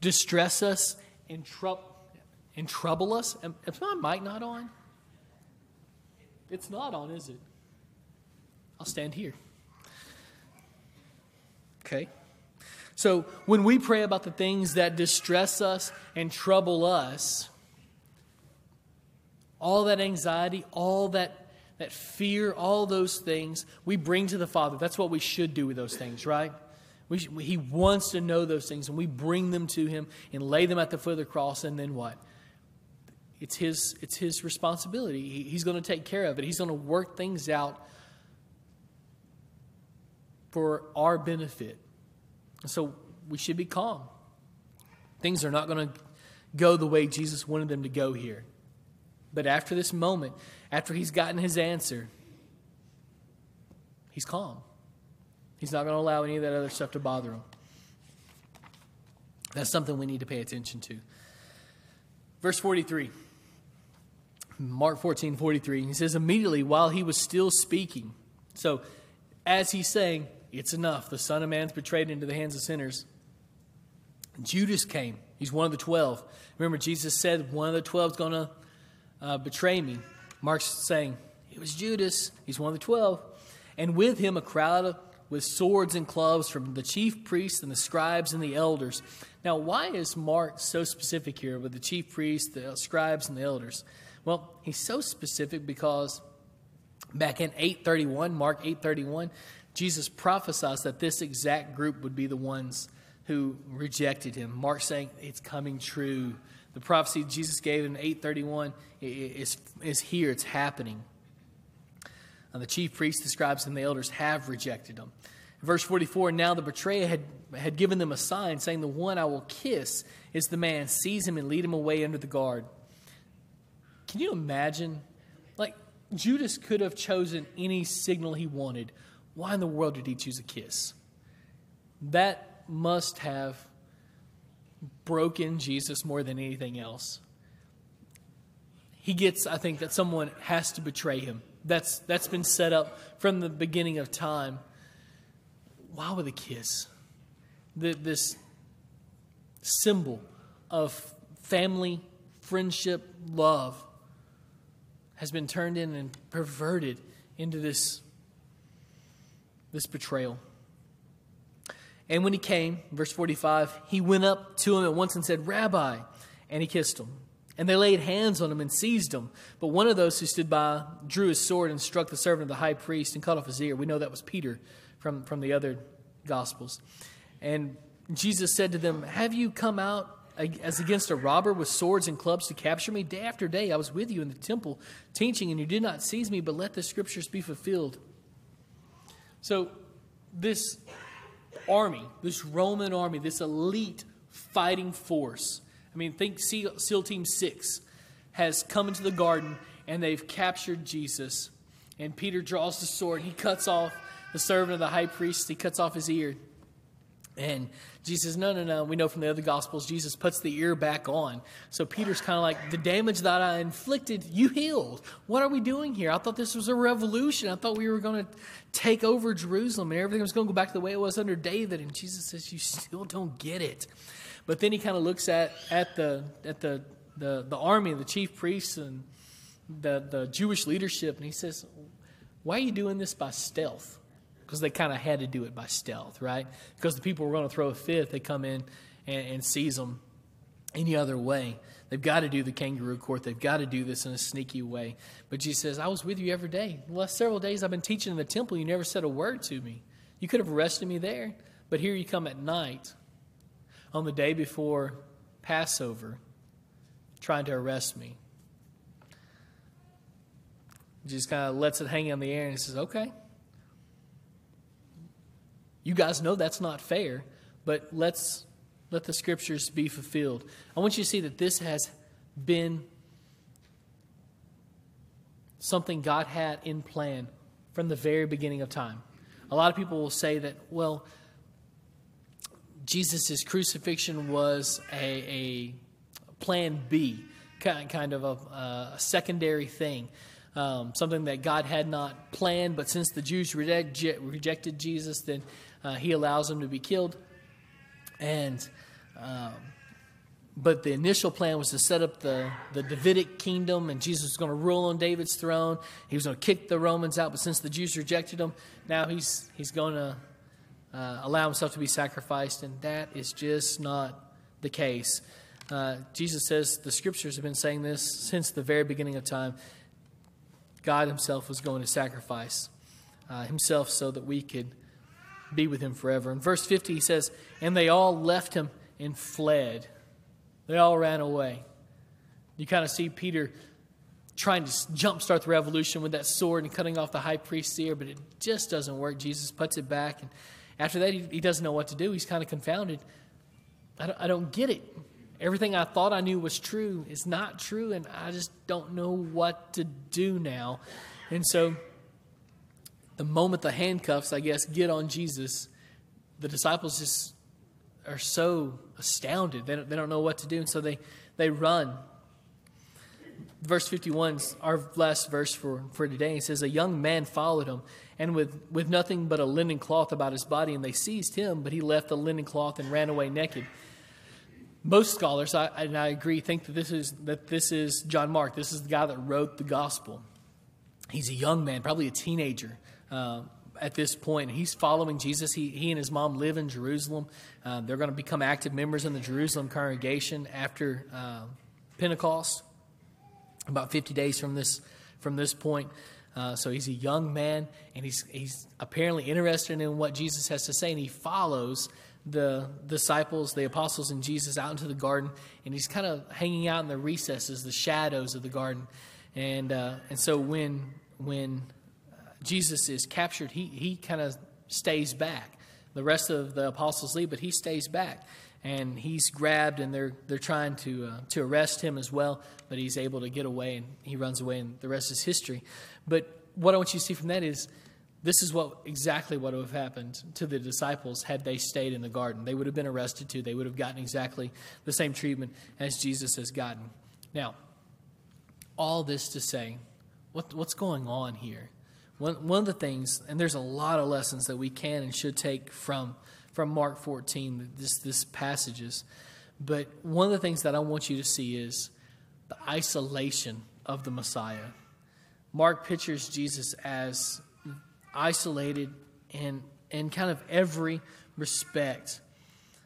distress us and trouble us. Is my mic not on? It's not on, is it? I'll stand here. Okay. So when we pray about the things that distress us and trouble us, all that anxiety, all that fear, all those things, we bring to the Father. That's what we should do with those things, right? He wants to know those things, and we bring them to Him and lay them at the foot of the cross, and then what? It's his responsibility. He's going to take care of it. He's going to work things out for our benefit. So we should be calm. Things are not going to go the way Jesus wanted them to go here. But after this moment, after he's gotten his answer, he's calm. He's not going to allow any of that other stuff to bother him. That's something we need to pay attention to. Verse 43. Mark 14:43. He says, immediately while he was still speaking. So as he's saying, it's enough. The Son of Man's betrayed into the hands of sinners. Judas came. He's one of the 12. Remember, Jesus said one of the 12 is going to betray me. Mark's saying, it was Judas. He's one of the 12. And with him a crowd with swords and clubs from the chief priests and the scribes and the elders. Now, why is Mark so specific here with the chief priests, the scribes, and the elders? Well, he's so specific because back in 8:31, Mark 8:31, Jesus prophesies that this exact group would be the ones who rejected him. Mark's saying it's coming true. The prophecy Jesus gave in 8:31 is here. It's happening. And the chief priests, the scribes, and the elders have rejected him. In verse 44, now the betrayer had given them a sign, saying, the one I will kiss is the man. Seize him and lead him away under the guard. Can you imagine? Like, Judas could have chosen any signal he wanted. Why in the world did he choose a kiss? That must have broken Jesus more than anything else. He gets, I think, that someone has to betray him. That's been set up from the beginning of time. Why with a kiss? This symbol of family, friendship, love has been turned in and perverted into this betrayal. And when he came, verse 45, he went up to him at once and said, Rabbi, and he kissed him. And they laid hands on him and seized him. But one of those who stood by drew his sword and struck the servant of the high priest and cut off his ear. We know that was Peter from the other Gospels. And Jesus said to them, have you come out as against a robber with swords and clubs to capture me? Day after day I was with you in the temple teaching, and you did not seize me, but let the scriptures be fulfilled. So this army, this Roman army, this elite fighting force, I mean, think SEAL Team 6, has come into the garden and they've captured Jesus. And Peter draws the sword. He cuts off the servant of the high priest. He cuts off his ear. And Jesus says, no. We know from the other Gospels, Jesus puts the ear back on. So Peter's kind of like, the damage that I inflicted, you healed. What are we doing here? I thought this was a revolution. I thought we were going to take over Jerusalem and everything was going to go back to the way it was under David. And Jesus says, you still don't get it. But then he kind of looks at the army, the chief priests and the Jewish leadership, and he says, why are you doing this by stealth? Because they kind of had to do it by stealth, right? Because the people were going to throw a fit. They come in and seize them any other way. They've got to do the kangaroo court. They've got to do this in a sneaky way. But Jesus says, I was with you every day. The last several days I've been teaching in the temple. You never said a word to me. You could have arrested me there, but here you come at night on the day before Passover trying to arrest me. Just kind of lets it hang in the air and says, okay. You guys know that's not fair, but let the scriptures be fulfilled. I want you to see that this has been something God had in plan from the very beginning of time. A lot of people will say that, well, Jesus' crucifixion was a plan B, kind of a secondary thing. Something that God had not planned, but since the Jews rejected Jesus, then he allows them to be killed. And but the initial plan was to set up the Davidic kingdom, and Jesus was going to rule on David's throne. He was going to kick the Romans out, but since the Jews rejected him, now he's going to allow himself to be sacrificed, and that is just not the case. Jesus says, the scriptures have been saying this since the very beginning of time, God himself was going to sacrifice himself so that we could be with him forever. In verse 50, he says, and they all left him and fled. They all ran away. You kind of see Peter trying to jumpstart the revolution with that sword and cutting off the high priest's ear, but it just doesn't work. Jesus puts it back, and after that, he doesn't know what to do. He's kind of confounded. I don't get it. Everything I thought I knew was true is not true, and I just don't know what to do now. And so the moment the handcuffs, I guess, get on Jesus, the disciples just are so astounded. They don't know what to do, and so they run. Verse 51 is our last verse for today. It says, a young man followed him, and with nothing but a linen cloth about his body, and they seized him, but he left the linen cloth and ran away naked. Most scholars, and I agree, think that this is John Mark. This is the guy that wrote the gospel. He's a young man, probably a teenager at this point. He's following Jesus. He and his mom live in Jerusalem. They're going to become active members in the Jerusalem congregation after Pentecost, about 50 days from this point. So he's a young man, and he's apparently interested in what Jesus has to say, and he follows the disciples, the apostles, and Jesus out into the garden, and he's kind of hanging out in the recesses, the shadows of the garden, and so when Jesus is captured, he kind of stays back. The rest of the apostles leave, but he stays back, and he's grabbed, and they're trying to arrest him as well, but he's able to get away, and he runs away, and the rest is history. But what I want you to see from that is, this is exactly what would have happened to the disciples had they stayed in the garden. They would have been arrested too. They would have gotten exactly the same treatment as Jesus has gotten. Now, all this to say, what's going on here? One of the things, and there's a lot of lessons that we can and should take from Mark 14, this passages. But one of the things that I want you to see is the isolation of the Messiah. Mark pictures Jesus as isolated and in kind of every respect.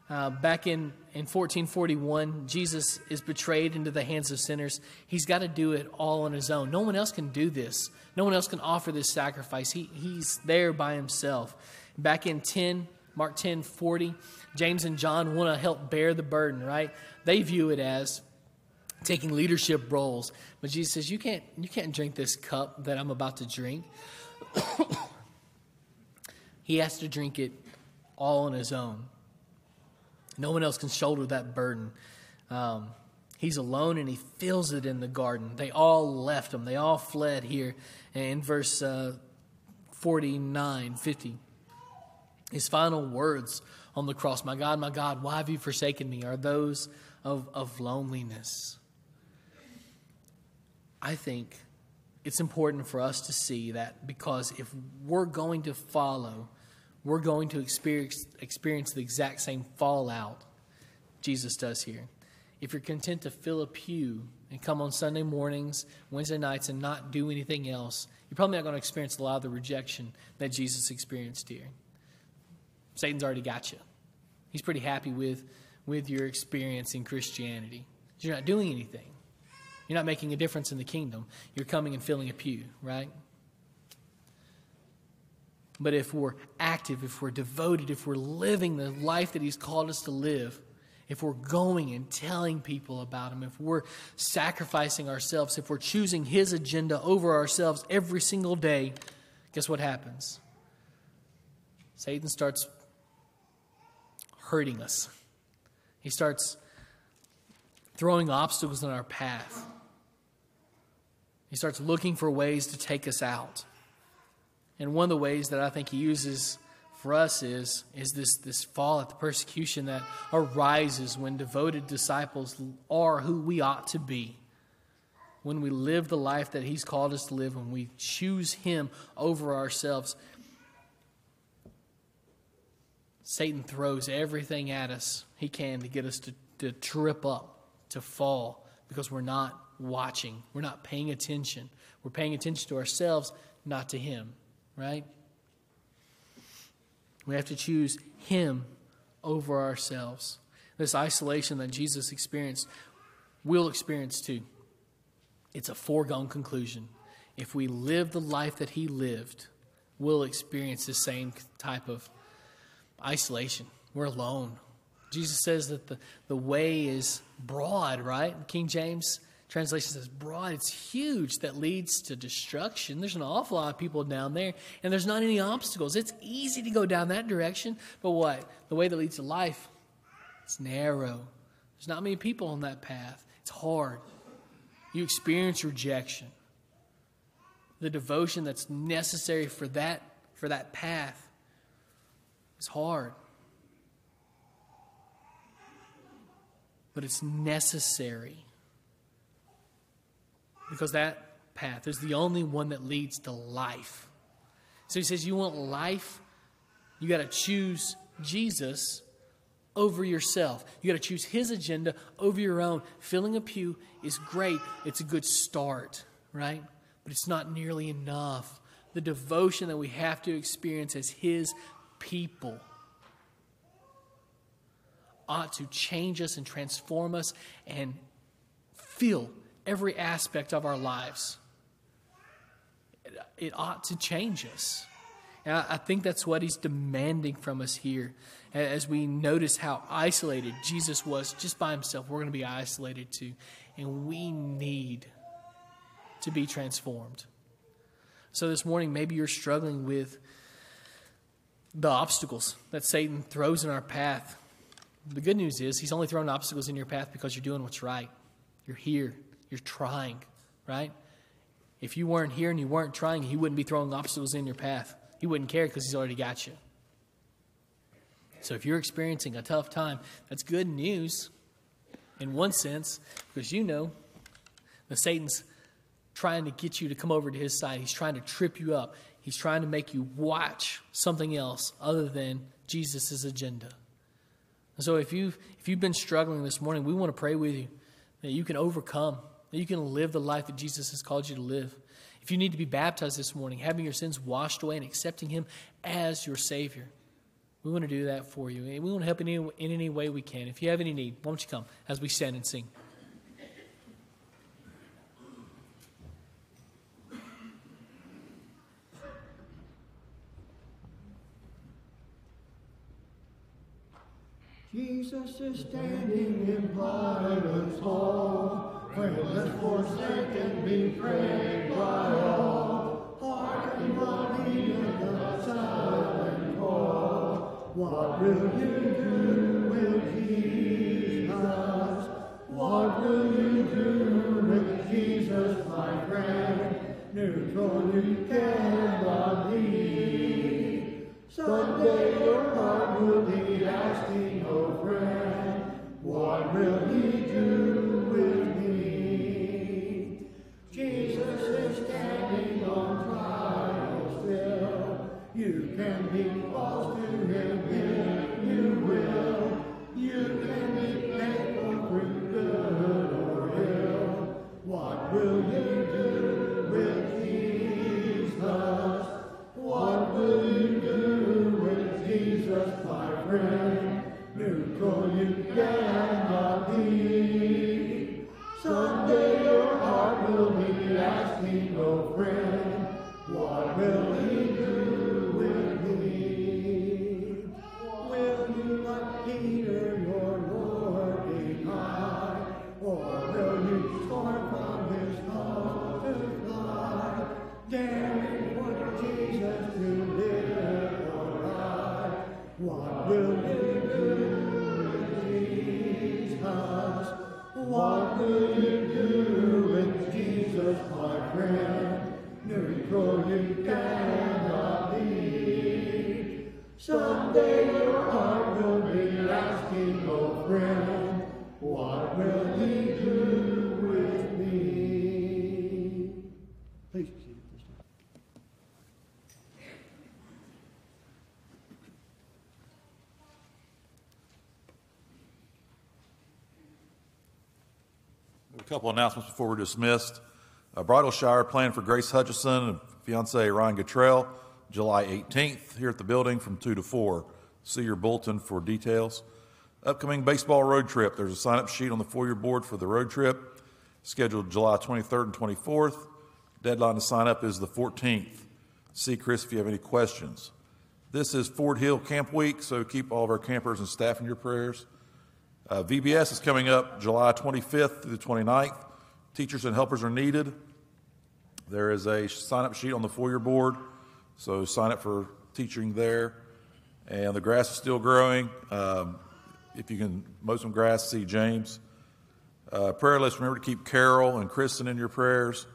Back in 1441, Jesus is betrayed into the hands of sinners. He's got to do it all on his own. No one else can do this. No one else can offer this sacrifice. He's there by himself. Back in Mark 10:40, James and John want to help bear the burden, right? They view it as taking leadership roles. But Jesus says, you can't drink this cup that I'm about to drink. He has to drink it all on his own. No one else can shoulder that burden. He's alone, and he feels it in the garden. They all left him. They all fled here. And in verse 49, 50, his final words on the cross, my God, why have you forsaken me?" are those of loneliness. I think it's important for us to see that, because if we're going to follow, we're going to experience the exact same fallout Jesus does here. If you're content to fill a pew and come on Sunday mornings, Wednesday nights, and not do anything else, you're probably not going to experience a lot of the rejection that Jesus experienced here. Satan's already got you. He's pretty happy with your experience in Christianity. You're not doing anything. You're not making a difference in the kingdom. You're coming and filling a pew, right? But if we're active, if we're devoted, if we're living the life that he's called us to live, if we're going and telling people about him, if we're sacrificing ourselves, if we're choosing his agenda over ourselves every single day, guess what happens? Satan starts hurting us. He starts throwing obstacles in our path. He starts looking for ways to take us out. And one of the ways that I think he uses for us is this fallout, the persecution that arises when devoted disciples are who we ought to be. When we live the life that he's called us to live, when we choose him over ourselves, Satan throws everything at us he can to get us to trip up, to fall, because we're not watching. We're not paying attention. We're paying attention to ourselves, not to him, right? We have to choose him over ourselves. This isolation that Jesus experienced, we'll experience too. It's a foregone conclusion. If we live the life that he lived, we'll experience the same type of isolation. We're alone. Jesus says that the way is broad, right? King James translation says broad. It's huge. That leads to destruction. There's an awful lot of people down there, and there's not any obstacles. It's easy to go down that direction, but what? The way that leads to life, it's narrow. There's not many people on that path. It's hard. You experience rejection. The devotion that's necessary for that path is hard. But it's necessary, because that path is the only one that leads to life. So he says, you want life? You got to choose Jesus over yourself. You got to choose his agenda over your own. Filling a pew is great. It's a good start, right? But it's not nearly enough. The devotion that we have to experience as his people ought to change us and transform us and fill every aspect of our lives. It ought to change us. And I think that's what he's demanding from us here. As we notice how isolated Jesus was just by himself, we're going to be isolated too. And we need to be transformed. So this morning, maybe you're struggling with the obstacles that Satan throws in our path. The good news is he's only throwing obstacles in your path because you're doing what's right. You're here. You're trying, right? If you weren't here and you weren't trying, he wouldn't be throwing obstacles in your path. He wouldn't care because he's already got you. So if you're experiencing a tough time, that's good news in one sense, because you know that Satan's trying to get you to come over to his side. He's trying to trip you up. He's trying to make you watch something else other than Jesus' agenda. So if you've been struggling this morning, we want to pray with you that you can overcome, that you can live the life that Jesus has called you to live. If you need to be baptized this morning, having your sins washed away and accepting him as your Savior, we want to do that for you. And we want to help in any way we can. If you have any need, why don't you come as we stand and sing. Jesus is standing in Pilate's hall, friendless, forsaken, betrayed by all. Hearken, believe the silent call. What will you do with Jesus? What will you do with Jesus, my friend? Neutral you cannot be. Someday your heart will be asking, what will he do with me? Jesus is standing on trial still. You can be false to him if you will. You can be faithful through good or ill. What will you do with Jesus? What will you do with Jesus, my friend? Neutral you cannot be. Someday your heart will be asking, oh friend, what will he do with me? Will you let Peter your Lord deny, or will you scorn from his love to fly? Daring for Jesus to live or die, what will he? What will you do with Jesus, my friend? Neutral you cannot be. Someday your heart will be asking, oh friend, what will he do with me? Please. A couple announcements before we're dismissed. Bridal shower planned for Grace Hutchison and fiance Ryan Guttrell July 18th, here at the building from 2 to 4. See your bulletin for details. Upcoming baseball road trip. There's a sign-up sheet on the foyer board for the road trip, scheduled July 23rd and 24th. Deadline to sign up is the 14th. See Chris if you have any questions. This is Fort Hill Camp Week, so keep all of our campers and staff in your prayers. VBS is coming up July 25th through the 29th. Teachers and helpers are needed. There is a sign-up sheet on the foyer board, so sign up for teaching there. And the grass is still growing. If you can mow some grass, see James. Prayer list, remember to keep Carol and Kristen in your prayers.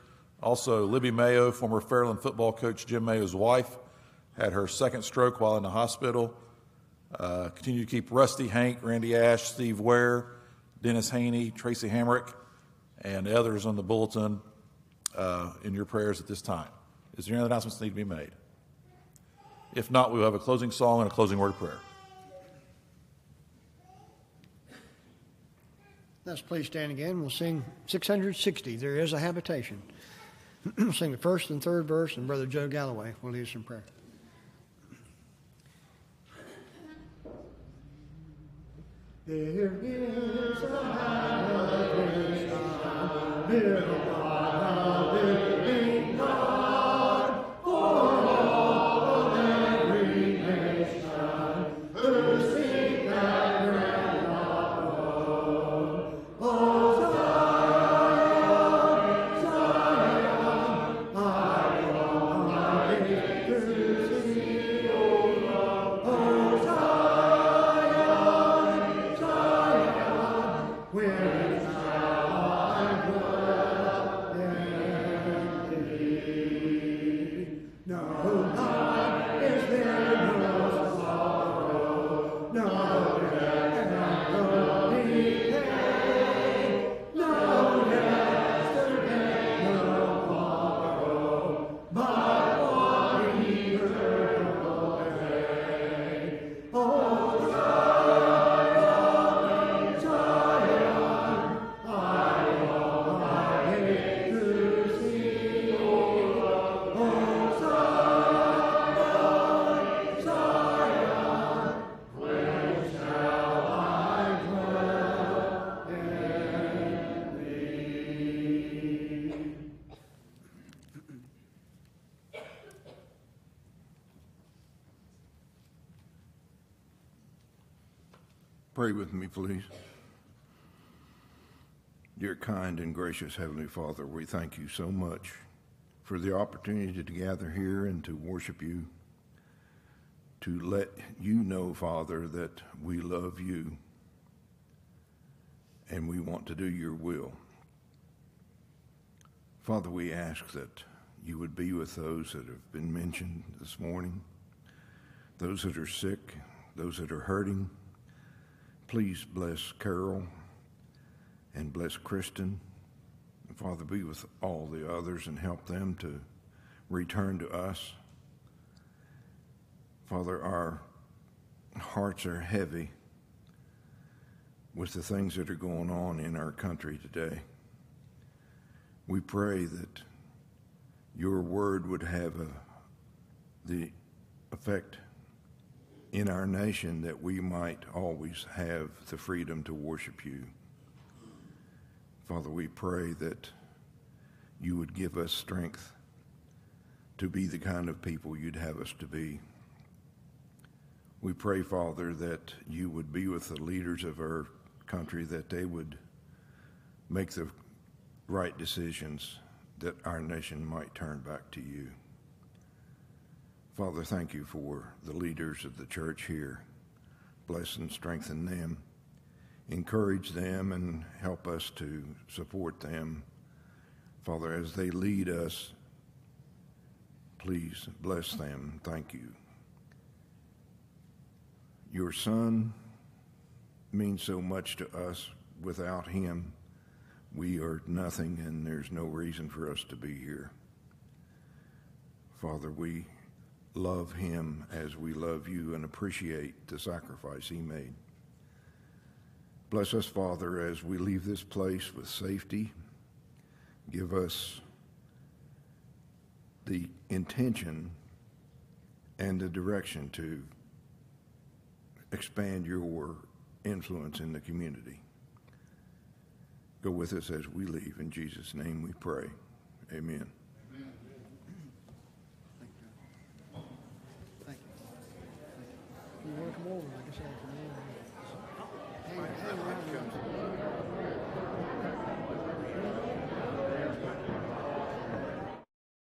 Also, Libby Mayo, former Fairland football coach Jim Mayo's wife, had her second stroke while in the hospital. Continue to keep Rusty Hank, Randy Ash, Steve Ware, Dennis Haney, Tracy Hamrick, and others on the bulletin in your prayers at this time. Is there any other announcements that need to be made? If not, we will have a closing song and a closing word of prayer. Let's please stand again. We'll sing 660, There Is a Habitation. We'll sing the first and third verse, and Brother Joe Galloway will lead us in prayer. There is a habitation built by the living God for all of every nation who seek that grand abode. O Zion, Zion, I draw my gaze to see, O Lord, O Zion. Where shall I dwell in thee? No night is there, no sorrow, no death and no decay, no yesterday, no tomorrow, but one eternal day. Oh, Zion, Zion, I draw my gaze to see, O Zion, Zion, where shall I dwell in thee? Pray with me, please. Dear kind and gracious Heavenly Father, we thank you so much for the opportunity to gather here and to worship you, to let you know, Father, that we love you and we want to do your will. Father, we ask that you would be with those that have been mentioned this morning, those that are sick, those that are hurting. Please bless Carol and bless Kristen. And Father, be with all the others and help them to return to us. Father, our hearts are heavy with the things that are going on in our country today. We pray that your word would have the effect in our nation that we might always have the freedom to worship you. Father, we pray that you would give us strength to be the kind of people you'd have us to be. We pray, Father, that you would be with the leaders of our country, that they would make the right decisions, that our nation might turn back to you. Father, thank you for the leaders of the church here. Bless and strengthen them. Encourage them and help us to support them. Father, as they lead us, please bless them. Thank you. Your Son means so much to us. Without him, we are nothing, and there's no reason for us to be here. Father, we love him as we love you and appreciate the sacrifice he made. Bless us, Father, as we leave this place with safety. Give us the intention and the direction to expand your influence in the community. Go with us as we leave. In Jesus' name we pray. Amen.